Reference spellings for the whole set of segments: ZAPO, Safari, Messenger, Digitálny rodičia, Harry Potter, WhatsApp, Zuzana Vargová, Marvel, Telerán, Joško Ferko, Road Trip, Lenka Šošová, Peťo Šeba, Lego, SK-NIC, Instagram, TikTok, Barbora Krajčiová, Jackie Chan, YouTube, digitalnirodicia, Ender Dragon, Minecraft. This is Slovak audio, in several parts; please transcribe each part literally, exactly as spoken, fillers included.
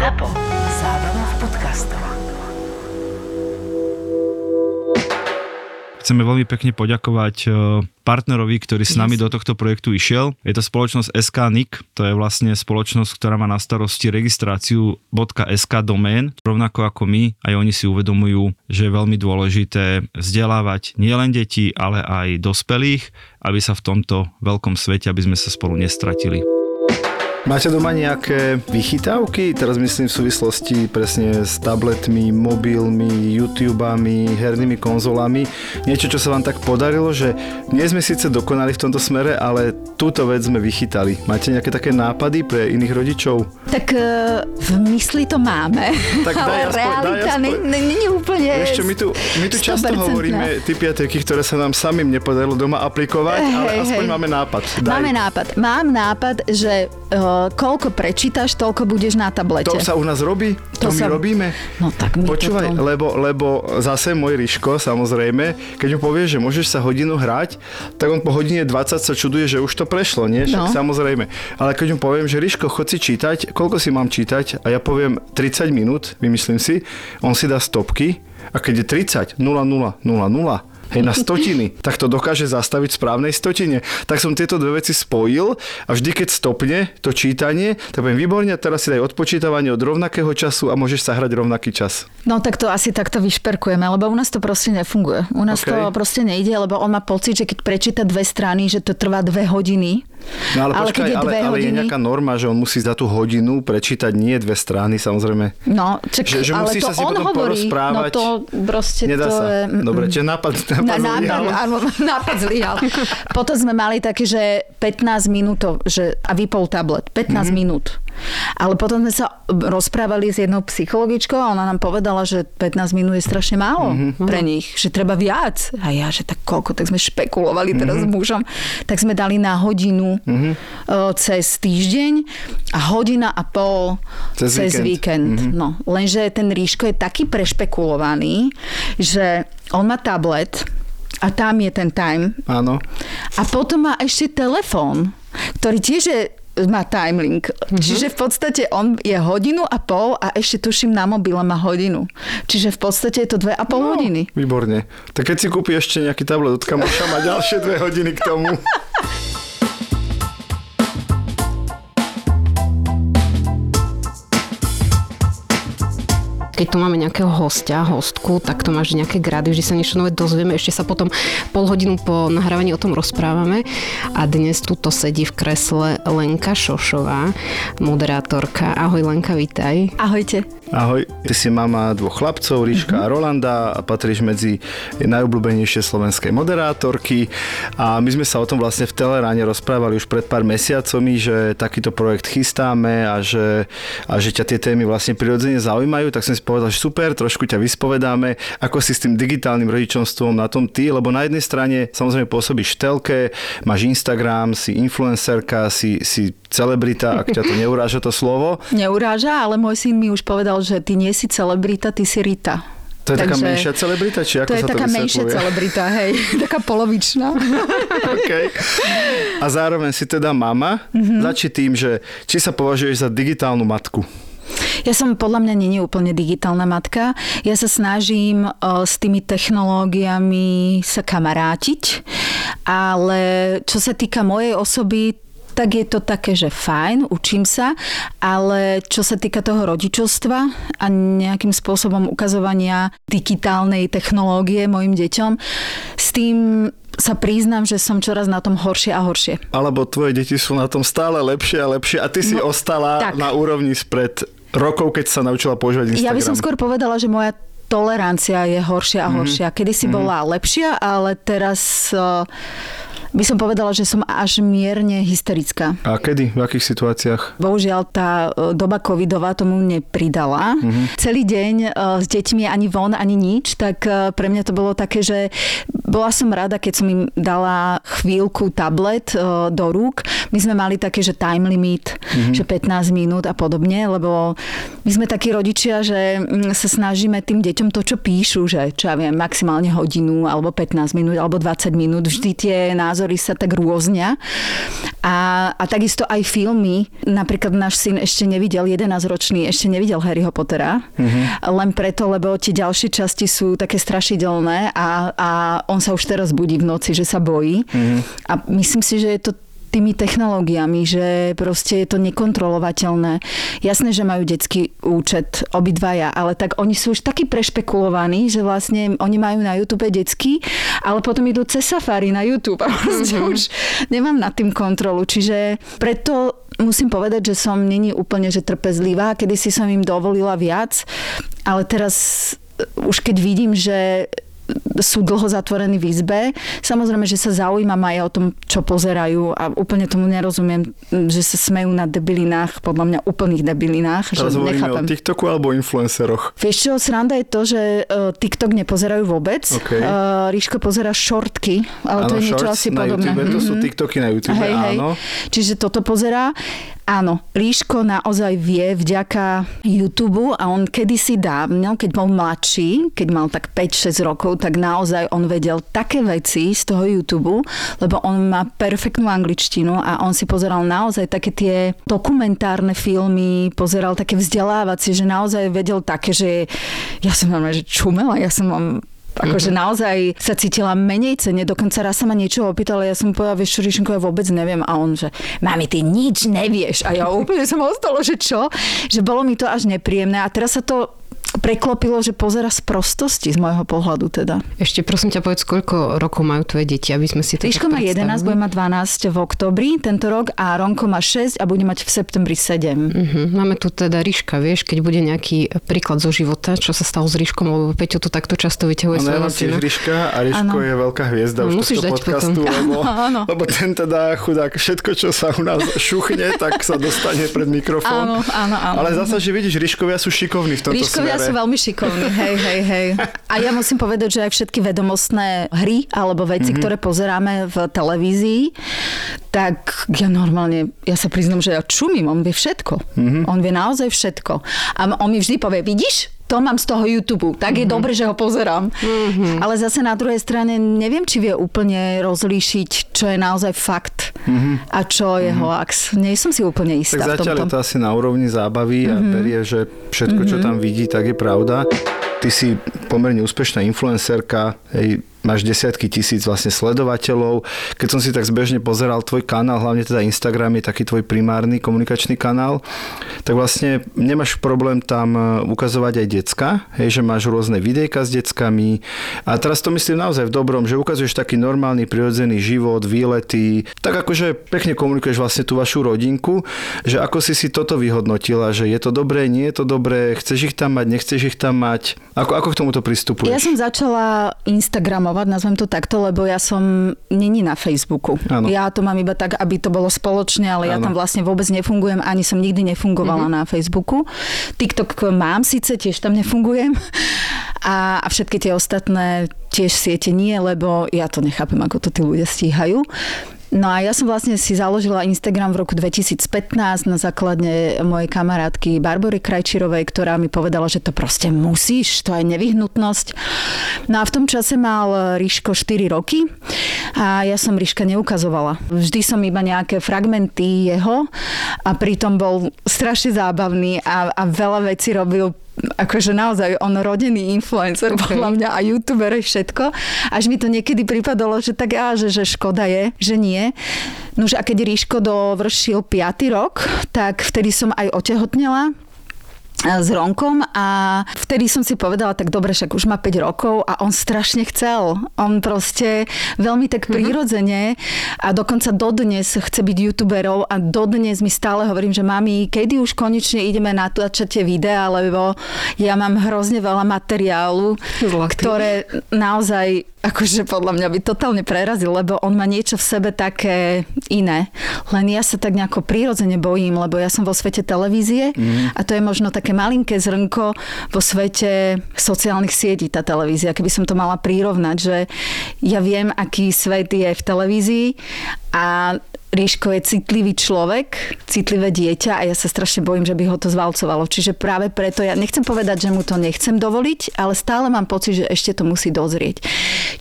ZAPO. Zábava v podcastoch. Chceme veľmi pekne poďakovať partnerovi, ktorý s nami do tohto projektu išiel. Je to spoločnosť es ká nic, to je vlastne spoločnosť, ktorá má na starosti registráciu .sk domén. Rovnako ako my, aj oni si uvedomujú, že je veľmi dôležité vzdelávať nielen deti, ale aj dospelých, aby sa v tomto veľkom svete, aby sme sa spolu nestratili. Máte doma nejaké vychytávky? Teraz myslím v súvislosti presne s tabletmi, mobilmi, YouTubami, hernými konzolami. Niečo, čo sa vám tak podarilo, že nie sme síce dokonali v tomto smere, ale túto vec sme vychytali. Máte nejaké také nápady pre iných rodičov? Tak v mysli to máme, tak ale aspoň, realita není úplne sto percent. Vieš čo, my tu, my tu často hovoríme typy a triky, ktoré sa nám samým nepodarilo doma aplikovať, hey, ale hey, aspoň hey. máme nápad. Daj. Máme nápad. Mám nápad, že koľko prečítaš, toľko budeš na tablete. To sa u nás robí, to, to my sa... robíme. No tak my Počúvaj, toto... lebo, lebo zase môj Riško, samozrejme, keď mu povieš, že môžeš sa hodinu hrať, tak on po hodine dvadsať sa čuduje, že už to prešlo, nie? Však no. Samozrejme. Ale keď mu poviem, že Riško, chod si čítať, koľko si mám čítať, a ja poviem tridsať minút, vymyslím si, on si dá stopky, a keď je tridsať, nula, nula, nula, nula, hej, na stotiny, tak to dokáže zastaviť v správnej stotine. Tak som tieto dve veci spojil a vždy, keď stopne to čítanie, tak poviem, výborne, teraz si daj odpočítavanie od rovnakého času a môžeš sa hrať rovnaký čas. No tak to asi takto vyšperkujeme, lebo u nás to proste nefunguje. U nás okay. to proste nejde, lebo on má pocit, že keď prečíta dve strany, že to trvá dve hodiny. No ale, ale počkaj, je ale, ale je nejaká norma, že on musí za tú hodinu prečítať nie dve strany, samozrejme. No, čak, že, že ale to on hovorí. No to proste nedá to je... Dobre, čiže nápad, nápad no, zlyhal. Nápad, nápad zlyhal. Potom sme mali také, že pätnásť minút že, a vypol tablet. pätnásť mm-hmm. minút. Ale potom sme sa rozprávali s jednou psychologičkou a ona nám povedala, že pätnásť minút je strašne málo mm-hmm. pre nich, že treba viac. A ja, že tak koľko, tak sme špekulovali teraz mm-hmm. s mužom, tak sme dali na hodinu mm-hmm. cez týždeň a hodina a pol cez, cez víkend. víkend. Mm-hmm. No, lenže ten Ríško je taký prešpekulovaný, že on má tablet a tam je ten time. Áno. A potom má ešte telefón, ktorý tiež je má timelink. Mm-hmm. Čiže v podstate on je hodinu a pol a ešte tuším na mobile má hodinu. Čiže v podstate je to dve a pol no, hodiny. Výborne. Tak keď si kúpi ešte nejaký tablet od kamoša, má ďalšie dve hodiny k tomu. Keď tu máme nejakého hostia, hostku, tak to má vždy nejaké grady, vždy sa niečo nové dozvieme, ešte sa potom pol hodinu po nahrávaní o tom rozprávame. A dnes tuto sedí v kresle Lenka Šošová, moderátorka. Ahoj Lenka, vítaj. Ahojte. Ahoj. Ty si mama dvoch chlapcov, Ríška uh-huh. a Rolanda, a patríš medzi najobľúbenejšie slovenské moderátorky. A my sme sa o tom vlastne v Teleráne rozprávali už pred pár mesiacmi, že takýto projekt chystáme a že, a že ťa tie témy vlastne prirodzene zaujímajú, tak som si povedal, že super, trošku ťa vyspovedáme, ako si s tým digitálnym rodičovstvom na tom ty, lebo na jednej strane samozrejme pôsobíš v telke, máš Instagram, si influencerka, si, si celebrita, ak ťa to neuráža to slovo. Neuráža, ale môj syn mi už povedal, že ty nie si celebrita, ty si Rita. To je Takže, taká menšia celebrita, či ako to sa to vysvetluje? To je taká menšia celebrita, hej. Taká polovičná. Okay. A zároveň si teda mama. Mm-hmm. Začni tým, že či sa považuješ za digitálnu matku? Ja som podľa mňa nie je úplne digitálna matka. Ja sa snažím o, s tými technológiami sa kamarátiť, ale čo sa týka mojej osoby, tak je to také, že fajn, učím sa, ale čo sa týka toho rodičovstva a nejakým spôsobom ukazovania digitálnej technológie mojim deťom, s tým sa priznám, že som čoraz na tom horšie a horšie. Alebo tvoje deti sú na tom stále lepšie a lepšie a ty si no, ostala tak. Na úrovni spred rokov, keď sa naučila používať Instagram. Ja by som skôr povedala, že moja tolerancia je horšia a horšia. Mm-hmm. Kedysi mm-hmm. bola lepšia, ale teraz... Uh, by som povedala, že som až mierne hysterická. A kedy? V akých situáciách? Bohužiaľ, tá doba covidová tomu nepridala. Mm-hmm. Celý deň s deťmi ani von, ani nič, tak pre mňa to bolo také, že Bola som rada, keď som im dala chvíľku tablet uh, do rúk. My sme mali také, že time limit, mm-hmm. že pätnásť minút a podobne, lebo my sme takí rodičia, že sa snažíme tým deťom to, čo píšu, že čo ja viem, maximálne hodinu, alebo pätnásť minút, alebo dvadsať minút. Vždy tie názory sa tak rôznia. A, a takisto aj filmy. Napríklad náš syn ešte nevidel, jedenásťročný, ešte nevidel Harryho Pottera. Mm-hmm. Len preto, lebo tie ďalšie časti sú také strašidelné a, a on sa už teraz budí v noci, že sa bojí. Mm-hmm. A myslím si, že je to tými technológiami, že proste je to nekontrolovateľné. Jasné, že majú detský účet obidvaja, ale tak oni sú už takí prešpekulovaní, že vlastne oni majú na YouTube detský, ale potom idú cez Safari na YouTube a vlastne mm-hmm. už nemám nad tým kontrolu. Čiže preto musím povedať, že som neni úplne že trpezlivá. Kedysi som im dovolila viac, ale teraz už keď vidím, že sú dlho zatvorení v izbe. Samozrejme, že sa zaujímam aj o tom, čo pozerajú a úplne tomu nerozumiem, že sa smejú na debilinách, podľa mňa úplných debilinách. Teraz hovoríme o TikToku alebo influenceroch? Vieš čo, sranda je to, že TikTok nepozerajú vôbec. Okay. Ríško pozera šortky, ale áno, to je niečo asi podobné. YouTube, to sú TikToky na YouTube, hej, áno. Hej. Čiže toto pozerá. Áno, Líško naozaj vie vďaka YouTube a on kedysi dávno, keď bol mladší, keď mal tak päť šesť rokov, tak naozaj on vedel také veci z toho YouTube, lebo on má perfektnú angličtinu a on si pozeral naozaj také tie dokumentárne filmy, pozeral také vzdelávacie, že naozaj vedel také, že ja som normálne, že čumela, ja som vám akože naozaj sa cítila menej cenne. Dokonca raz sa ma niečo opýtala, ja som povedala, vieš čo, Ríšenko, ja vôbec neviem. A on, že mami, ty nič nevieš. A ja úplne som ostalo, že čo? Že bolo mi to až nepríjemné. A teraz sa to preklopilo, že pozera z prostosti, z môjho pohľadu teda. Ešte prosím ťa, povedz, koľko rokov majú tvoje deti, aby sme si to Ríško má jedenásť, bude mať dvanásť v októbri tento rok a Ronko má šesť a bude mať v septembri sedem. Uh-huh. Máme tu teda Ríška, vieš, keď bude nejaký príklad zo života, čo sa stalo s Ríškom, lebo Peťo to takto často vyťahuje svojho syna. Áno, Ríška a Ríško ano. Je veľká hviezda už tohto podcastu, lebo, ano, ano. lebo ten teda chudák, všetko, čo sa u nás šuchne, tak sa dostane pred mikrofón. Áno, áno, áno. Ale zasa, že vidíš, Ríškovia sú šikovní v tomto smere. Sú veľmi šikovní, hej, hej, hej. A ja musím povedať, že aj všetky vedomostné hry alebo veci, mm-hmm. ktoré pozeráme v televízii, tak ja normálne, ja sa priznám, že ja čumím, on vie všetko. Mm-hmm. On vie naozaj všetko. A on mi vždy povie, vidíš? To mám z toho YouTube, tak je mm-hmm. dobre, že ho pozerám. Mm-hmm. Ale zase na druhej strane neviem, či vie úplne rozlíšiť, čo je naozaj fakt mm-hmm. a čo je mm-hmm. hoax. Nie som si úplne istá v tomto. Tak zatiaľ je to asi na úrovni zábavy mm-hmm. a berie, že všetko, mm-hmm. čo tam vidí, tak je pravda. Ty si pomerne úspešná influencerka, hej, máš desiatky tisíc vlastne sledovateľov. Keď som si tak zbežne pozeral tvoj kanál, hlavne teda Instagram je taký tvoj primárny komunikačný kanál, tak vlastne nemáš problém tam ukazovať aj decka, hej, že máš rôzne videjka s deckami. A teraz to myslím naozaj v dobrom, že ukazuješ taký normálny, prirodzený život, výlety. Tak akože pekne komunikuješ vlastne tú vašu rodinku, že ako si si toto vyhodnotila, že je to dobré, nie je to dobré, chceš ich tam mať, nechceš ich tam mať. Ako, ako k tomuto pristupuješ? Ja som začala Instagram nazvem to takto, lebo ja som není na Facebooku. Ano. Ja to mám iba tak, aby to bolo spoločne, ale ano. Ja tam vlastne vôbec nefungujem, ani som nikdy nefungovala mm-hmm. na Facebooku. TikTok mám síce, tiež tam nefungujem. A, a všetky tie ostatné tiež siete nie, lebo ja to nechápem, ako to tí ľudia stíhajú. No a ja som vlastne si založila Instagram v roku dvetisícpätnásť na základne mojej kamarátky Barbory Krajčirovej, ktorá mi povedala, že to proste musíš, to je nevyhnutnosť. No a v tom čase mal Ríško štyri roky a ja som Ríška neukazovala. Vždy som iba nejaké fragmenty jeho a pritom bol strašne zábavný a, a veľa vecí robil. Akože naozaj on rodený influencer, okay. podľa mňa a youtuber je všetko. Až mi to niekedy pripadalo, že tak á, že, že škoda je, že nie. Nož a keď Ríško dovršil piaty rok, tak vtedy som aj otehotnela s Ronkom a vtedy som si povedala, tak dobre, však už má päť rokov a on strašne chcel. On proste veľmi tak prirodzene a dokonca dodnes chce byť youtuberov a dodnes mi stále hovorím, že mami, kedy už konečne ideme natáčať tie videá, lebo ja mám hrozne veľa materiálu, Zlatý. Ktoré naozaj akože podľa mňa by totálne prerazil, lebo on má niečo v sebe také iné. Len ja sa tak nejako prirodzene bojím, lebo ja som vo svete televízie mm. a to je možno také také malinké zrnko vo svete sociálnych sietí, tá televízia. Keby som to mala prirovnať, že ja viem, aký svet je v televízii a Ríško je citlivý človek, citlivé dieťa a ja sa strašne bojím, že by ho to zvalcovalo. Čiže práve preto ja nechcem povedať, že mu to nechcem dovoliť, ale stále mám pocit, že ešte to musí dozrieť.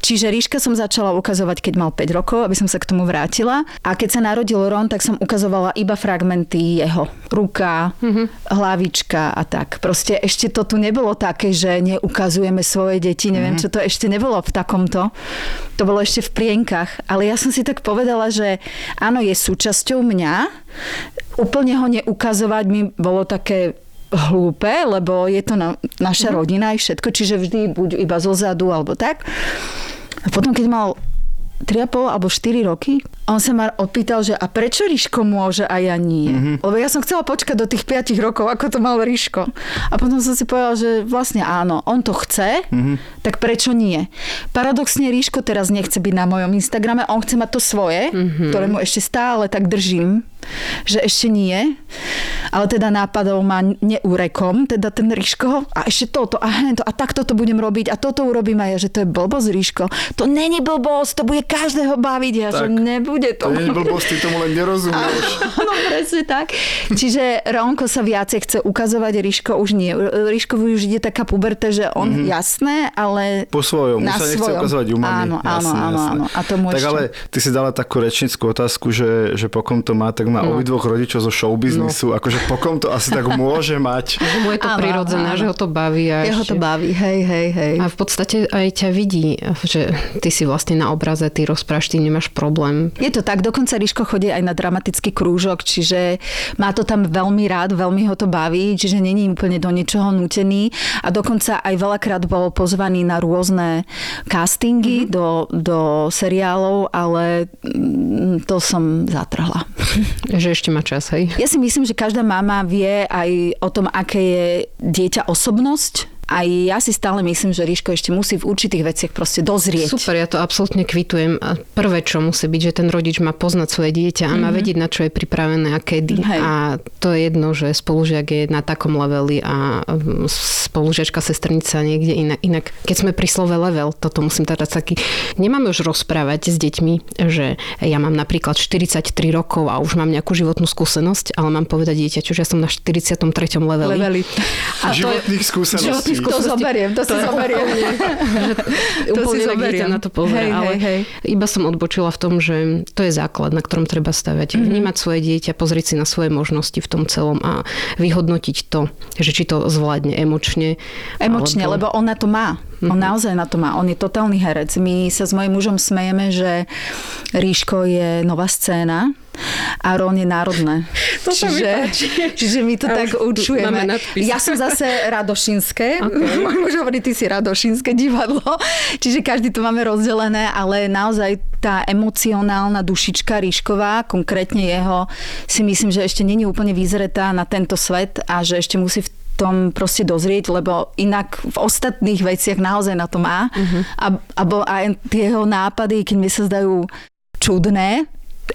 Čiže Ríška som začala ukazovať, keď mal päť rokov, aby som sa k tomu vrátila. A keď sa narodil Ron, tak som ukazovala iba fragmenty jeho. Ruka, mm-hmm. hlavička a tak. Proste ešte to tu nebolo také, že neukazujeme svoje deti. Neviem, mm-hmm. čo to ešte nebolo v takomto. To bolo ešte v plienkach. Ale ja som si tak povedala, že áno, je súčasťou mňa. Úplne ho neukazovať mi bolo také hlúpe, lebo je to na, naša rodina i všetko, čiže vždy buď iba zo zadu alebo tak. A potom, keď mal tri a pol alebo štyri roky, on sa ma opýtal, že a prečo Ríško môže a ja nie? Mm-hmm. Lebo ja som chcela počkať do tých päť rokov, ako to mal Ríško. A potom som si povedal, že vlastne áno, on to chce, mm-hmm. tak prečo nie? Paradoxne Ríško teraz nechce byť na mojom Instagrame, on chce mať to svoje, mm-hmm. ktoré mu ešte stále tak držím, že ešte nie. Ale teda nápadov má neúrekom, teda ten Ríško a ešte toto a hento a takto to budem robiť a toto urobím aj ja, že to je blbosť Ríško. To není blbosť, to bude každého baviť, ja tak, že nebude to. To nie je blbosť, ty tomu len nerozumieš. No presne tak. Čiže Rónko sa viacej chce ukazovať, Ríško už nie. Ríškovi už ide taká puberta, že on mm-hmm. jasné, ale po svojom, už sa nechce ukazovať u mami. Áno, áno, jasné, áno, jasné. áno. A tomu tak ešte. Ale ty si dala takú rečnickú otázku, že, že pokom to má, tak má no. obidvoch rodičov zo showbiznisu, no. akože pokom to asi tak môže mať. Že mu je to áno, prirodzené, áno. že ho to baví. A jeho ešte... to baví, hej, hej, hej. A v podstate aj ťa vidí, že ty si vlastne na obraze, ty rozpráš, ty nemáš problém. Je to tak, dokonca Ríško chodí aj na dramatický krúžok, čiže má to tam veľmi rád, veľmi ho to baví, čiže není úplne do niečoho nútený a dokonca aj veľakrát bol pozvaný na rôzne castingy mm-hmm. do, do seriálov, ale to som zatrhla. Že ešte má čas, hej? Ja si myslím, že každá mama vie aj o tom, aké je dieťa osobnosť. A ja si stále myslím, že Ríško ešte musí v určitých veciach proste dozrieť. Super, ja to absolútne kvitujem. A prvé, čo musí byť, že ten rodič má poznať svoje dieťa a mm-hmm. má vedieť, na čo je pripravené a kedy. Hej. A to je jedno, že spolužiak je na takom leveli a spolužiačka, sestrnica niekde inak. Inak, keď sme pri slove level, toto musím teda taký... Nemáme už rozprávať s deťmi, že ja mám napríklad štyridsaťtri rokov a už mám nejakú životnú skúsenosť, ale mám povedať dieťaťu, že ja som na štyridsiatom treťom leveli. Leveli. A životných skúseností. To zoberiem, to si zoberiem. To si zoberiem. Na to pozera, hej, ale hej. Iba som odbočila v tom, že to je základ, na ktorom treba stavať. Mm-hmm. Vnímať svoje dieťa, pozrieť si na svoje možnosti v tom celom a vyhodnotiť to, že či to zvládne emočne. Emočne, alebo... lebo ona to má. On mm-hmm. naozaj na to má. On je totálny herec. My sa s mojím mužom smejeme, že Ríško je nová scéna a Rón je národné. To sa mi páči. Čiže my to a tak učujeme. Ja som zase radošinské. Okay. Môžu hovoriť, ty si radošinské divadlo. Čiže každý to máme rozdelené, ale naozaj tá emocionálna dušička Ríšková, konkrétne jeho, si myslím, že ešte není úplne vyzretá na tento svet a že ešte musí v tom proste dozrieť, lebo inak v ostatných veciach naozaj na to má. Uh-huh. A, a, a tie jeho nápady, keď mi sa zdajú čudné,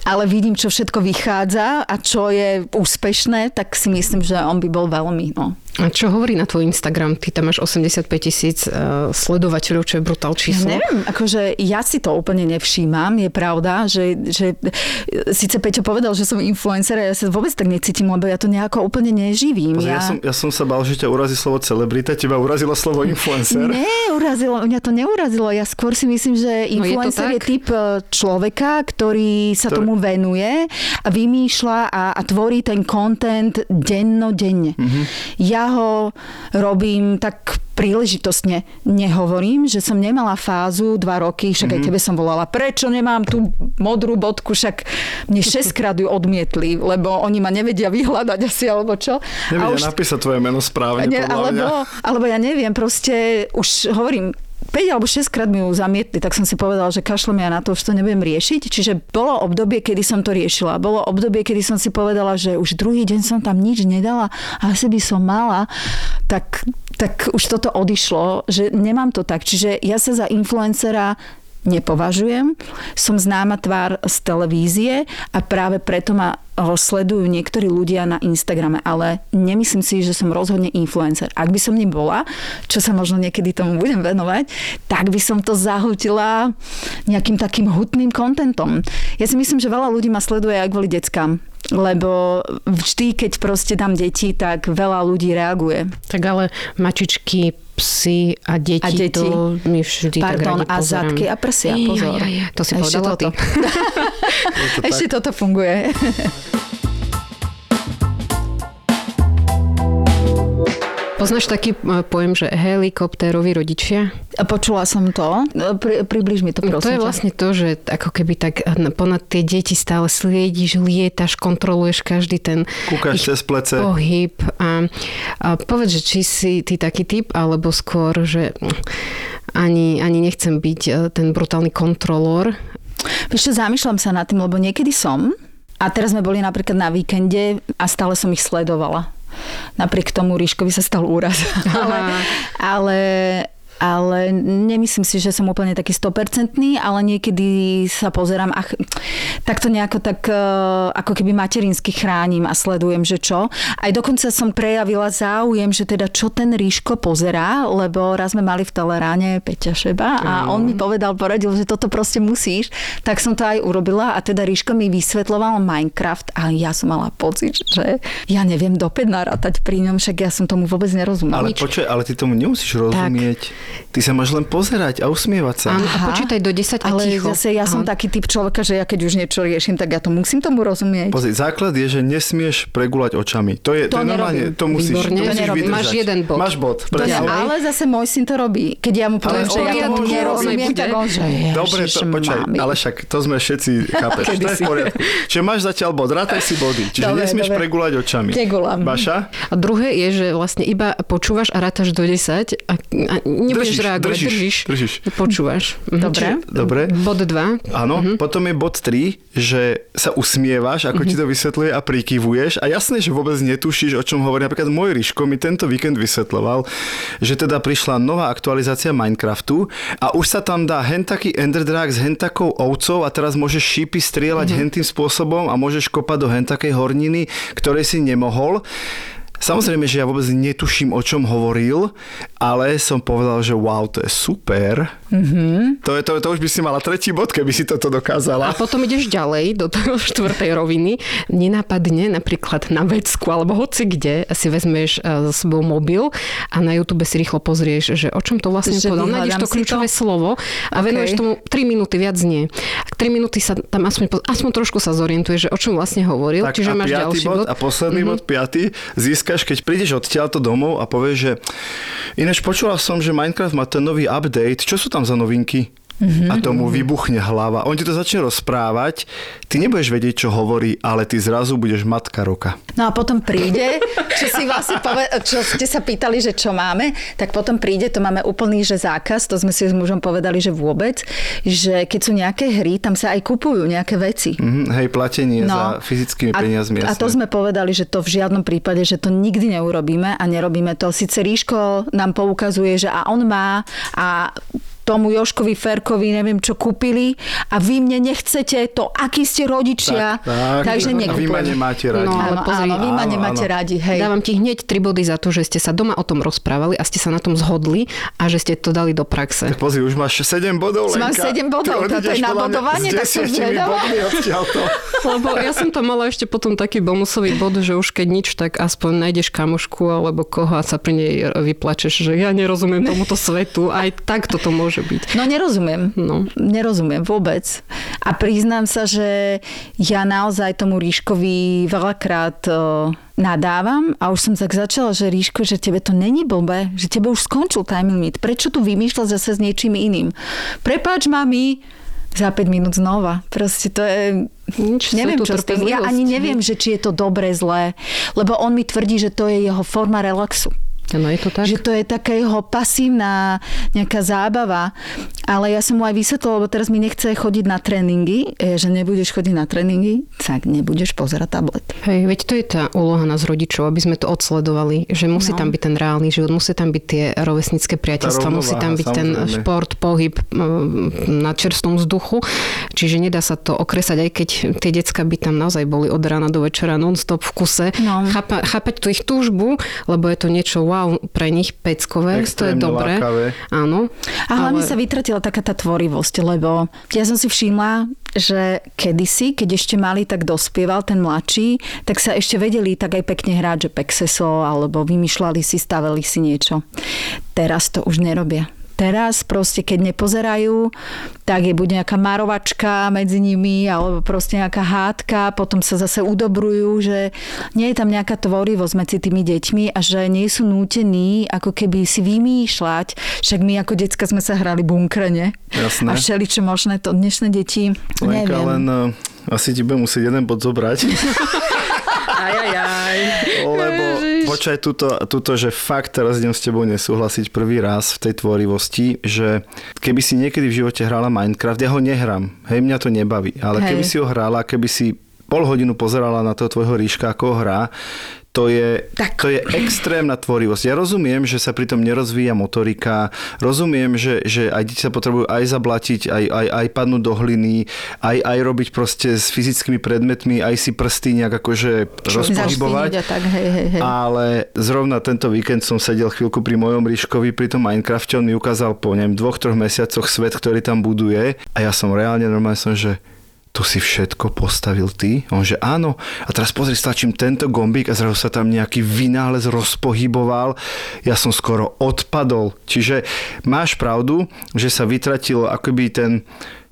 ale vidím, čo všetko vychádza a čo je úspešné, tak si myslím, že on by bol veľmi, no. A čo hovorí na tvoj Instagram? Ty tam máš osemdesiatpäť tisíc uh, sledovateľov, čo je brutál číslo. Ja neviem, akože ja si to úplne nevšímam, je pravda, že, že síce Peťo povedal, že som influencer a ja sa vôbec tak necítim, lebo ja to nejako úplne neživím. Pozri, ja... Ja, som, ja som sa bál, že ťa urazí slovo celebrita, teba urazilo slovo influencer. Nie, urazilo, mňa to neurazilo, ja skôr si myslím, že influencer no je, je typ človeka, ktorý sa ktorý... tomu venuje a vymýšľa a, a tvorí ten content dennodenne. Mm-hmm. Ja ho robím tak príležitostne. Nehovorím, že som nemala fázu dva roky, však mm-hmm. aj tebe som volala, prečo nemám tú modrú bodku, však mne šesťkrát ju odmietli, lebo oni ma nevedia vyhľadať asi, alebo čo. Nevedia už... napísať tvoje meno správne, ne, podľa alebo, mňa. Alebo ja neviem, proste už hovorím, päť alebo šesťkrát mi ju zamietli, tak som si povedala, že kašlem ja na to, už to nebudem riešiť. Čiže bolo obdobie, kedy som to riešila. Bolo obdobie, kedy som si povedala, že už druhý deň som tam nič nedala a asi by som mala, tak, tak už toto odišlo, že nemám to tak. Čiže ja sa za influencera nepovažujem. Som známa tvár z televízie a práve preto ma sledujú niektorí ľudia na Instagrame, ale nemyslím si, že som rozhodne influencer. Ak by som ním bola, čo sa možno niekedy tomu budem venovať, tak by som to zahutila nejakým takým hutným kontentom. Ja si myslím, že veľa ľudí ma sleduje aj kvôli deckám, lebo vždy, keď proste dám deti, tak veľa ľudí reaguje. Tak ale mačičky, psi a deti, a deti. To my vždy Pardon, tak radi pozerám. Pardon, a zadky a prsia, pozor. Ja, ja, ja. To si ešte povedala toto. Ty. to ešte toto funguje. Poznáš taký pojem, že helikoptéroví rodičia? Počula som to. Pri, približ mi to, prosím. To je vlastne to, že ako keby tak ponad tie deti stále sliedíš, lietaš, kontroluješ každý ten Kúkaš cez plece. Pohyb. A, a povedz, že či si ty taký typ, alebo skôr, že ani, ani nechcem byť ten brutálny kontrolór. Ešte zamýšľam sa nad tým, lebo niekedy som. A teraz sme boli napríklad na víkende a stále som ich sledovala. Napriek tomu Ríškovi sa stal úraz. ale, ale, ale nemyslím si, že som úplne taký stopercentný, ale niekedy sa pozerám a ch- takto nejako tak ako keby materinsky chránim a sledujem, že čo. Aj dokonca som prejavila záujem, že teda čo ten Ríško pozerá, lebo raz sme mali v Teleráne Peťa Šeba a mm. on mi povedal, poradil, že toto proste musíš. Tak som to aj urobila a teda Ríško mi vysvetloval Minecraft a ja som mala pocit, že ja neviem dopäť narátať pri ňom, však ja som tomu vôbec nerozumela. Ale počuj, ale ty tomu nemusíš rozumieť. Tak. Ty sa máš len pozerať a usmievať sa. Aha, a počítaj do desať a ale ticho. Ale zase ja Aha. som taký typ človeka, že ja keď už niečo riešim, tak ja to musím tomu rozumieť. Pozri, základ je, že nesmieš pregulať očami. To je to, to normálne, to musíš, to musíš vydržať. Máš jeden bod. Máš bod, presne. To, ale zase môj syn to robí. Keď ja mu poviem, že ja tomu nerozumiem, tak on že ježiš, dobre, to, počkaj, ale však to sme všetci, chápeš, to je v poriadku. Čiže máš zatiaľ bod, rátaj si body. Čiže dobre, nesmieš dobre. Pregulať očami. Negulám. Baša? A druhé je, že vlastne iba počúvaš a rátaš do desať a nebudeš reagovať, držíš, držíš, počúvaš. Dobre. Dobre. Bod dva. Áno, uh-huh. Potom je bod tri, že sa usmievaš, ako uh-huh. ti to vysvetľuje a prikyvuješ. A jasné, že vôbec netušíš, o čom hovorí. Napríklad môj Ríško mi tento víkend vysvetľoval, že teda prišla nová aktualizácia Minecraftu a už sa tam dá hen taký Ender Dragon s hen takou ovcou a teraz môžeš šípy strieľať uh-huh. hen tým spôsobom a môžeš kopať do hen takej horniny, ktorej si nemohol. Samozrejme, že ja vôbec netuším, o čom hovoril, ale som povedal, že wow, to je super. Mm-hmm. To, je, to, to už by si mala tretí bod, keby si toto dokázala. A potom ideš ďalej do toho štvrtej roviny. Nenápadne napríklad na vecku alebo hoci kde si vezmeš so sebou mobil a na YouTube si rýchlo pozrieš, že o čom to vlastne že povedal. Nájdeš to kľúčové to? slovo a okay. venuješ tomu tri minúty, viac nie. tri minúty sa tam aspoň, aspoň trošku sa zorientuješ, že o čom vlastne hovoril. Tak, čiže máš ďalší bod. A posledný mm-hmm. bod, piatý, získaš, keď prídeš odtiaľto domov a povieš, že ináč počula som, že Minecraft má ten nový update, čo sú tam za novinky? Mm-hmm. A tomu vybuchne hlava. On ti to začne rozprávať, ty nebudeš vedieť, čo hovorí, ale ty zrazu budeš matka roka. No a potom príde, čo, si vlastne pove- čo ste sa pýtali, že čo máme, tak potom príde, to máme úplný že zákaz, to sme si s mužom povedali, že vôbec, že keď sú nejaké hry, tam sa aj kupujú nejaké veci. Mm-hmm, hej, platenie no, za fyzickými peniazmi. A, a to sme povedali, že to v žiadnom prípade, že to nikdy neurobíme a nerobíme to. Sice Ríško nám poukazuje, že a on má a tomu Joškovi Ferkovi, neviem čo, kúpili a vy mne nechcete to, akí ste rodičia, tak, tak, takže nekúpili. A vy ma nemáte radi. No, ale áno, pozri, áno, vy ma áno, nemáte áno. radi, hej. Dávam ti hneď tri body za to, že ste sa doma o tom rozprávali a ste sa na tom zhodli a že ste to dali do praxe. Tak pozri, už máš sedem bodov, Lenka. Mám sedem bodov, toto je nabodovanie, tak som zvedala. Lebo ja som tam mala ešte potom taký bonusový bod, že už keď nič, tak aspoň nájdeš kamošku alebo koho a sa pri nej vyplačeš, že ja nerozumiem tomuto svetu, aj takto to môže byť. No nerozumiem. No. Nerozumiem vôbec. A priznám sa, že ja naozaj tomu Ríškovi veľakrát uh, nadávam a už som tak začala, že Ríško, že tebe to není blbé, že tebe už skončil time limit. Prečo tu vymýšľaš zase s niečím iným? Prepáč, mami, za päť minút znova. Proste to je... Nič, neviem, čo s tým. Ja ani neviem, že či je to dobré, zlé. Lebo on mi tvrdí, že to je jeho forma relaxu. No, je to tak? Že to je taká jeho pasívna nejaká zábava, Ale ja som mu aj vysvetlila, lebo teraz mi nechce chodiť na tréningy, že nebudeš chodiť na tréningy, tak nebudeš pozerať tablet. Hej, veď to je tá úloha nás rodičov, aby sme to odsledovali, že musí no. tam byť ten reálny život, musí tam byť tie rovesnícke priateľstva, musí tam byť ten šport, pohyb na čerstvom vzduchu, čiže nedá sa to okresať, aj keď tie decka by tam naozaj boli od rána do večera non-stop v kuse. No. Chápa, chápať tú ich túžbu, lebo je to niečo wow pre nich, peckové, to je dobré. Lákavé. Áno. A hlavne ale... sa vytratila taká tá tvorivosť, lebo ja som si všimla, že kedysi, keď ešte mali, tak dospieval ten mladší, tak sa ešte vedeli tak aj pekne hrať, že pexeso, alebo vymýšľali si, stavili si niečo. Teraz to už nerobia. Teraz proste, keď nepozerajú, tak je buď nejaká marovačka medzi nimi, alebo proste nejaká hádka, potom sa zase udobrujú, že nie je tam nejaká tvorivosť medzi tými deťmi a že nie sú nútení ako keby si vymýšľať. Však my ako decka sme sa hrali bunkrene. Jasné. A všeličo možné to dnešné deti, Lenka, neviem. Len asi ti budem musieť jeden bod zobrať. Aj, aj, aj. Lebo počkaj túto, túto, že fakt teraz idem s tebou nesúhlasiť prvý raz v tej tvorivosti, že keby si niekedy v živote hrala Minecraft, ja ho nehrám, hej, mňa to nebaví, ale hej. keby si ho hrála, keby si pol hodinu pozerala na toho tvojho ríška, ako ho hrá, To je, to je extrémna tvorivosť. Ja rozumiem, že sa pri tom nerozvíja motorika, rozumiem, že, že aj deti sa potrebujú aj zablatiť, aj, aj, aj padnúť do hliny, aj, aj robiť proste s fyzickými predmetmi, aj si prsty nejak akože rozpohybovať. Tak, hej, hej, hej. Ale zrovna tento víkend som sedel chvíľku pri mojom Ríškovi, pri tom Minecrafte, on mi ukázal po neviem, dvoch, troch mesiacoch svet, ktorý tam buduje a ja som reálne, normálne som, že to si všetko postavil ty? On že áno. A teraz pozri, stlačím tento gombík a zrazu sa tam nejaký vynález rozpohyboval. Ja som skoro odpadol. Čiže máš pravdu, že sa vytratil akoby ten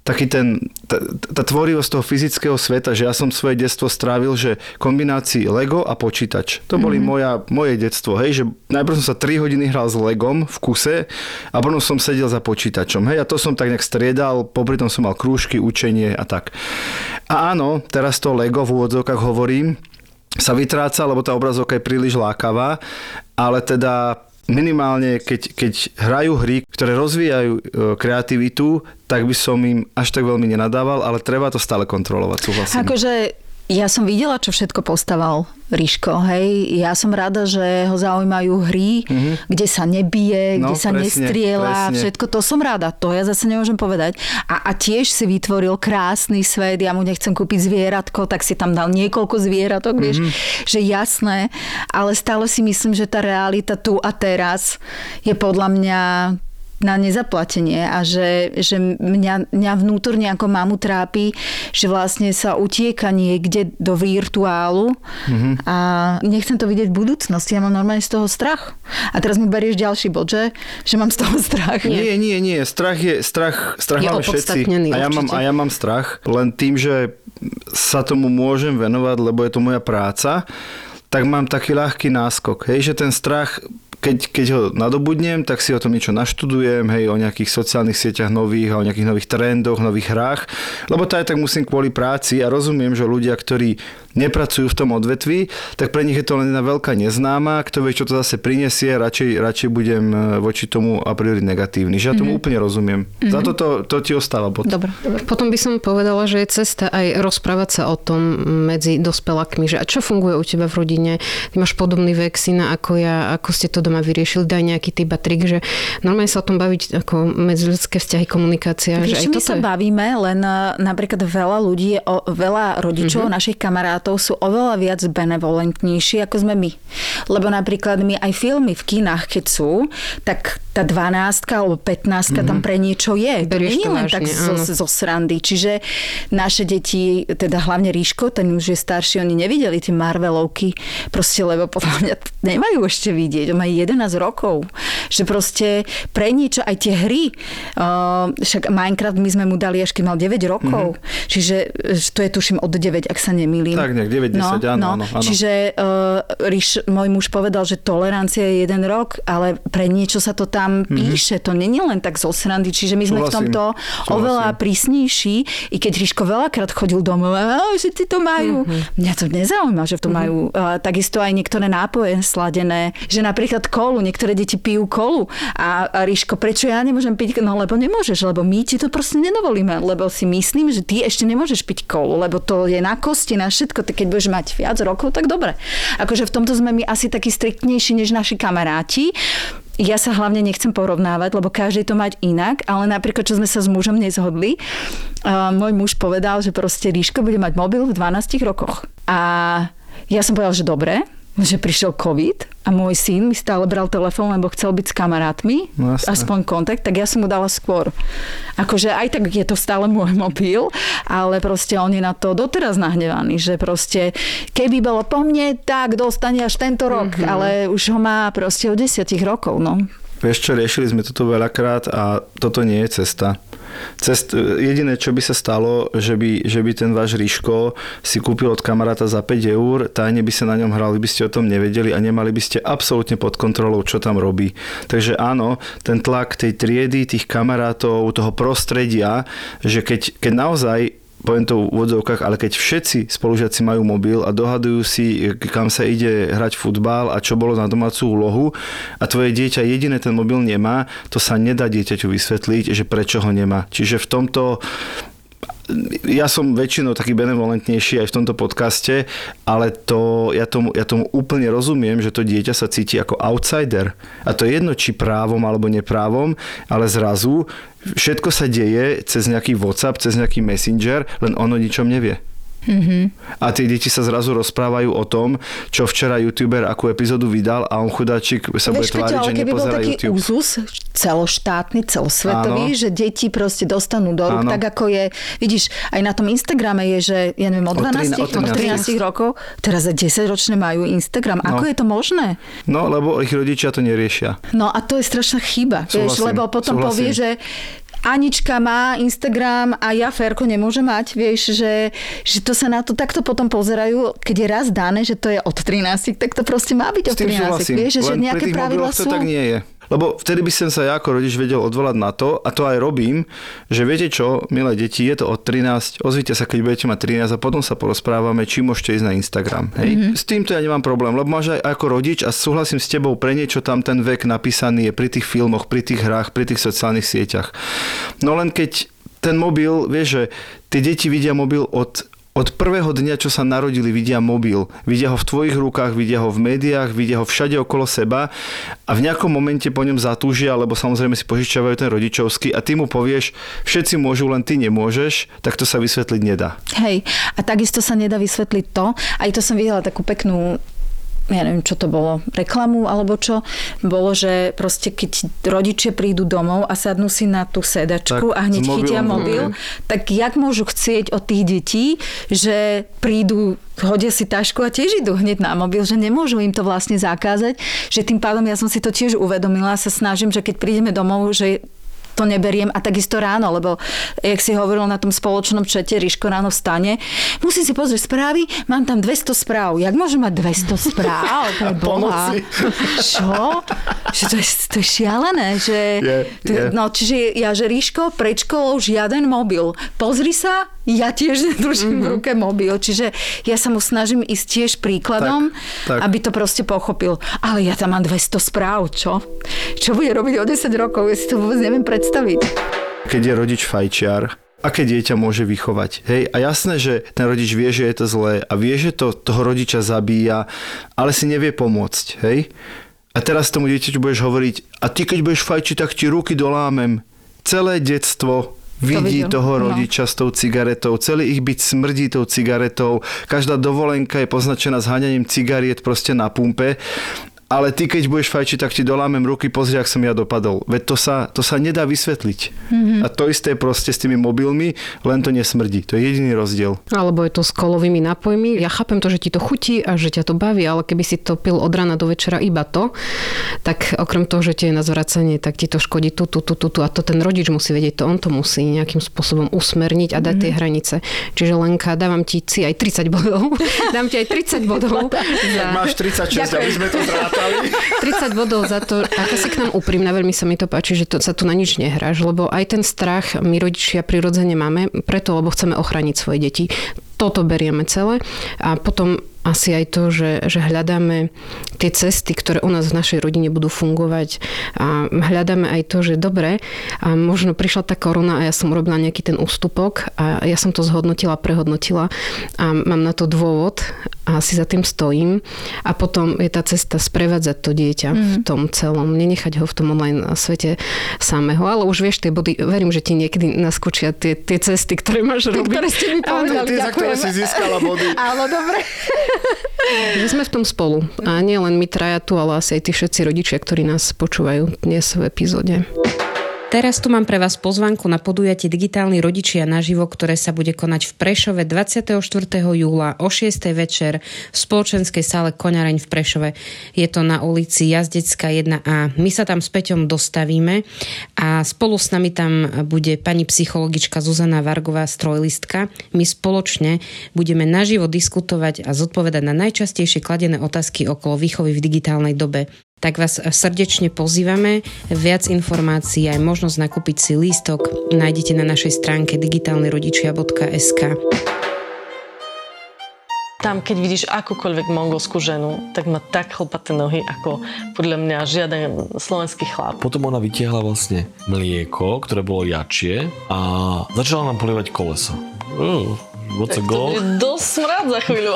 taký ten, tá, tá tvorivosť toho fyzického sveta, že ja som svoje detstvo strávil, že kombinácii Lego a počítač. To boli mm-hmm. moja, moje detstvo, hej, že najprv som sa tri hodiny hral s Legom v kuse a potom som sedel za počítačom, hej, a to som tak nejak striedal, popri tom som mal krúžky, učenie a tak. A áno, teraz to Lego v úvodzovkách hovorím, sa vytráca, lebo tá obrazovka je príliš lákavá, ale teda minimálne, keď, keď hrajú hry, ktoré rozvíjajú kreativitu, tak by som im až tak veľmi nenadával, ale treba to stále kontrolovať, súhlasím. Akože ja som videla, čo všetko postaval Ríško, hej. Ja som rada, že ho zaujímajú hry, mm-hmm. kde sa nebije, no, kde sa presne, nestrieľa, presne. Všetko to som rada. To ja zase nemôžem povedať. A, a tiež si vytvoril krásny svet, ja mu nechcem kúpiť zvieratko, tak si tam dal niekoľko zvieratok, vieš, mm-hmm. že jasné, ale stále si myslím, že tá realita tu a teraz je podľa mňa na nezaplatenie a že, že mňa, mňa vnútorne ako mamu trápi, že vlastne sa utieka niekde do virtuálu mm-hmm. a nechcem to vidieť v budúcnosti. Ja mám normálne z toho strach. A teraz mi berieš ďalší bod, že? Že mám z toho strach. Nie, nie, nie. nie. Strach je, strach, strach je máme všetci. A ja, mám, a ja mám strach. Len tým, že sa tomu môžem venovať, lebo je to moja práca, tak mám taký ľahký náskok. Hej, že ten strach Keď, keď ho nadobudnem, tak si o tom niečo naštudujem, hej, o nejakých sociálnych sieťach nových, o nejakých nových trendoch, nových hrách, lebo to aj tak musím kvôli práci a rozumiem, že ľudia, ktorí nepracujú v tom odvetví, tak pre nich je to len jedna veľká neznáma, kto vie, čo to zase prinesie, radšej, radšej budem voči tomu a priori negatívny, že ja tomu mm-hmm. úplne rozumiem. Mm-hmm. Za to, to, to ti ostáva bod. Dobre. Potom by som povedala, že je cesta aj rozprávať sa o tom medzi dospelákmi, že a čo funguje u teba v rodine, ty máš podobný vek syna ako ja, ako ste to doma vyriešili, daj nejaký typ a trik, že normálne sa o tom baviť ako medziľudské vzťahy, komunikácia. Že aj my toto sa je... bavíme, len napríklad veľa ľudí, veľa rodičov, mm-hmm. našich kamarátov sú oveľa viac benevolentnejší, ako sme my. Lebo napríklad my aj filmy v kinách, keď sú, tak tá dvanástka alebo pätnástka mm-hmm. tam pre niečo je. To nie je len tak zo, zo srandy. Čiže naše deti, teda hlavne Ríško, ten už je starší, oni nevideli tie Marvelovky, proste lebo podľa mňa nemajú ešte vidieť. On má jedenásť rokov. Že proste pre niečo aj tie hry. Uh, však Minecraft my sme mu dali, až keď mal deväť rokov. Mm-hmm. Čiže to je tuším od deväť, ak sa nemýlim. Tak nejak deväť desať, no, áno, no. áno. Čiže uh, Ríš, môj muž povedal, že tolerancia je jeden rok, ale pre niečo sa to tam mm-hmm. píše. To nie je len tak zo srandy. Čiže my sme Súhlasím. v tomto Súhlasím. oveľa prísnejší. I keď Ríško veľakrát chodil domov, že ty to majú. Mm-hmm. Mňa to nezaujíma, že to mm-hmm. majú. Uh, takisto aj niektoré nápoje sladené. Že napríklad kolu, niektoré deti pijú kolu, školu a, a Ríško, prečo ja nemôžem piť? No lebo nemôžeš, lebo my ti to proste nedovolíme, lebo si myslím, že ty ešte nemôžeš piť kolu, lebo to je na kosti, na všetko, keď budeš mať viac rokov, tak dobre. Akože v tomto sme my asi takí striktnejší než naši kamaráti. Ja sa hlavne nechcem porovnávať, lebo každý to mať inak, ale napríklad, čo sme sa s mužom nezhodli, uh, môj muž povedal, že proste Ríško bude mať mobil v dvanástich rokoch. A ja som povedal, že dobre, že prišiel COVID a môj syn mi stále bral telefón, lebo chcel byť s kamarátmi, no aspoň kontakt, tak ja som mu dala skôr. Akože aj tak je to stále môj mobil, ale proste on je na to doteraz nahnevaný, že proste keby bolo po mne, tak dostane až tento rok, mm-hmm. ale už ho má proste od desiatich rokov, no. Vieš čo, riešili sme toto veľakrát a toto nie je cesta. Cest, jediné, čo by sa stalo, že by, že by ten váš Ríško si kúpil od kamaráta za päť eur, tajne by sa na ňom hrali, by ste o tom nevedeli a nemali by ste absolútne pod kontrolou, čo tam robí. Takže áno, ten tlak tej triedy, tých kamarátov, toho prostredia, že keď, keď naozaj poviem to v odzovkách, ale keď všetci spolužiaci majú mobil a dohadujú si, kam sa ide hrať futbal a čo bolo na domácu úlohu a tvoje dieťa jediné ten mobil nemá, to sa nedá dieťaťu vysvetliť, že prečo ho nemá. Čiže v tomto ja som väčšinou taký benevolentnejší aj v tomto podcaste, ale to, ja, tomu, ja tomu úplne rozumiem, že to dieťa sa cíti ako outsider. A to je jedno, či právom alebo neprávom, ale zrazu všetko sa deje cez nejaký WhatsApp, cez nejaký Messenger, len ono ničom nevie. Mm-hmm. A tie deti sa zrazu rozprávajú o tom, čo včera YouTuber akú epizódu vydal a on chudáčik sa Veš, bude tváriť, že nepozerá YouTube. Keby bol taký YouTube úzus celoštátny, celosvetový, áno, že deti proste dostanú do rúk, tak ako je, vidíš, aj na tom Instagrame je, že ja neviem, od dvanástich, od trinástich rokov, teraz aj desaťročné majú Instagram. Ako no. je to možné? No, lebo ich rodičia to neriešia. No a to je strašná chyba, vieš, lebo potom súhlasím. Povie, že Anička má Instagram a ja Ferko nemôžem mať, vieš, že, že to sa na to takto potom pozerajú, keď je raz dané, že to je od trinástich, tak to proste má byť od trinástich, vieš, že nejaké pravidlá sú. To tak nie je. Lebo vtedy by som sa ja ako rodič vedel odvolať na to, a to aj robím, že viete čo, milé deti, je to od trinásť, ozvite sa, keď budete mať trinásť a potom sa porozprávame, či môžete ísť na Instagram. Hej. Mm-hmm. S týmto ja nemám problém, lebo máš aj ako rodič a súhlasím s tebou, pre niečo tam ten vek napísaný je pri tých filmoch, pri tých hrách, pri tých sociálnych sieťach. No len keď ten mobil, vieš, že tie deti vidia mobil od... Od prvého dňa, čo sa narodili, vidia mobil. Vidia ho v tvojich rukách, vidia ho v médiách, vidia ho všade okolo seba a v nejakom momente po ňom zatúžia, lebo samozrejme si požičiavajú ten rodičovský a ty mu povieš, všetci môžu, len ty nemôžeš, tak to sa vysvetliť nedá. Hej, a takisto sa nedá vysvetliť to, aj to som videla takú peknú, ja neviem, čo to bolo, reklamu alebo čo, bolo, že proste keď rodičia prídu domov a sadnú si na tú sedačku tak, a hneď mobilom, chytia mobil, ne? Tak jak môžu chcieť od tých detí, že prídu, hodia si tašku a tiež idú hneď na mobil, že nemôžu im to vlastne zakázať, že tým pádom ja som si to tiež uvedomila a sa snažím, že keď prídeme domov, že to neberiem a takisto ráno, lebo jak si hovoril na tom spoločnom čete, Ríško ráno vstane, musím si pozrieť správy, mám tam dvesto správ. Jak môžem mať dvesto správ? Boha. Čo? Že to je, to je šialené. Že, yeah, yeah. No, čiže ja, že Ríško, pred školou žiaden mobil. Pozri sa, ja tiež držím mm-hmm. v ruke mobil. Čiže ja sa mu snažím ísť tiež príkladom, tak, tak. aby to proste pochopil. Ale ja tam mám dvesto správ, čo? Čo bude robiť o desať rokov? Ja si to vôbec neviem pred predstaviť. Keď je rodič fajčiar, aké dieťa môže vychovať? Hej, a jasné, že ten rodič vie, že je to zlé a vie, že to toho rodiča zabíja, ale si nevie pomôcť, hej? A teraz tomu dieťaťu budeš hovoriť, a ty keď budeš fajčiť, tak ti ruky dolámem. Celé detstvo vidí to toho rodiča no. s tou cigaretou, celý ich byť smrdí tou cigaretou, každá dovolenka je poznačená zháňaním cigariet proste na pumpe. Ale ty, keď budeš fajčiť, tak ti dolámem ruky, pozri, ak som ja dopadol. Veď to sa, to sa nedá vysvetliť. Mm-hmm. A to isté proste s tými mobilmi, len to nesmrdí. To je jediný rozdiel. Alebo je to s kolovými nápojmi. Ja chápem to, že ti to chutí a že ťa to baví, ale keby si to pil od rána do večera iba to, tak okrem toho, že ti je na zvracanie, tak ti to škodí tu, tu, tu, tu, tu. A to ten rodič musí vedieť, to on to musí nejakým spôsobom usmerniť a dať mm-hmm. tie hranice. Čiže Lenka, dávam ti si aj tridsať bodov. Dám ti aj tridsať bodov. Za... Máš tridsaťšesť, aby sme to zrátali. tridsať bodov za to, ako si k nám úprimná, veľmi sa mi to páči, že to, sa tu na nič nehráš, lebo aj ten strach my rodičia prirodzene máme, preto, lebo chceme ochrániť svoje deti. Toto berieme celé a potom asi aj to, že, že hľadáme tie cesty, ktoré u nás v našej rodine budú fungovať. A hľadáme aj to, že dobre, a možno prišla tá korona a ja som robila nejaký ten ústupok a ja som to zhodnotila, prehodnotila a mám na to dôvod a si za tým stojím. A potom je tá cesta sprevádzať to dieťa mm. v tom celom, nenechať ho v tom online svete samého. Ale už vieš, tie body, verím, že ti niekedy naskočia tie, tie cesty, ktoré máš robiť. Tie, ktoré ste mi povedali, ďakujem. Tie, za ktoré si získala body. Áno, dobre. Že sme v tom spolu. A nie len my traja tu, ale asi aj tí všetci rodičia, ktorí nás počúvajú dnes v epizóde. Teraz tu mám pre vás pozvánku na podujatie Digitálny rodičia naživo, ktoré sa bude konať v Prešove dvadsiateho štvrtého júla o šiestej večer v spoločenskej sále Koňareň v Prešove. Je to na ulici Jazdecká jedna á. My sa tam s Peťom dostavíme a spolu s nami tam bude pani psychologička Zuzana Vargová z Trojlistka. My spoločne budeme naživo diskutovať a zodpovedať na najčastejšie kladené otázky okolo výchovy v digitálnej dobe. Tak vás srdečne pozývame. Viac informácií aj možnosť nakúpiť si lístok nájdete na našej stránke digitálnyrodičia bodka es ká. Tam, keď vidíš akúkoľvek mongolskú ženu, tak má tak chlpaté nohy, ako podľa mňa žiaden slovenský chlap. Potom ona vytiahla vlastne mlieko, ktoré bolo jačie a začala nám polievať kolesa. Uh. What's tak a goal? To bude dosť smrad za chvíľu.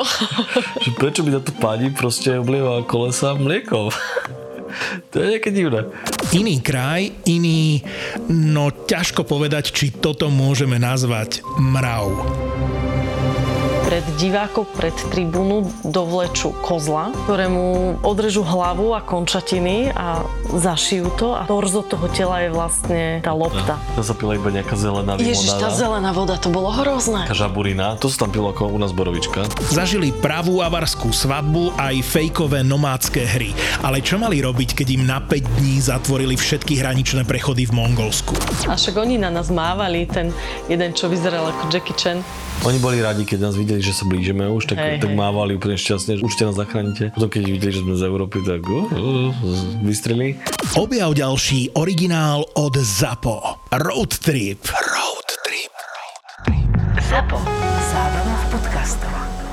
Prečo by táto pani proste oblieva kolesa mliekom? To je nejaké divné. Iný kraj, iný... No ťažko povedať, či toto môžeme nazvať mrav. Pred divákov, pred tribúnu dovlečú kozla, ktorému odrežú hlavu a končatiny a zašijú to a torzo toho tela je vlastne tá lopta. Ja, to sa pila iba nejaká zelená limonada. Ježiš, tá zelená voda, to bolo hrozné. Žaburina, to sa tam pilo ako u nás borovička. Zažili pravú avarskú svadbu aj fejkové nomádske hry. Ale čo mali robiť, keď im na päť dní zatvorili všetky hraničné prechody v Mongolsku? A však oni na nás mávali, ten jeden, čo vyzeral ako Jackie Chan. Oni boli radi, keď nás videli, že sa blížime už, tak, hej, tak hej. Mávali úplne šťastne, že určite nás zachránite. Potom keď videli, že sme z Európy, tak uh, uh, vystrelili. Objav ďalší originál od ZAPO. Road Trip. Road Trip. Road Trip. ZAPO. Zábrná v podcastovách.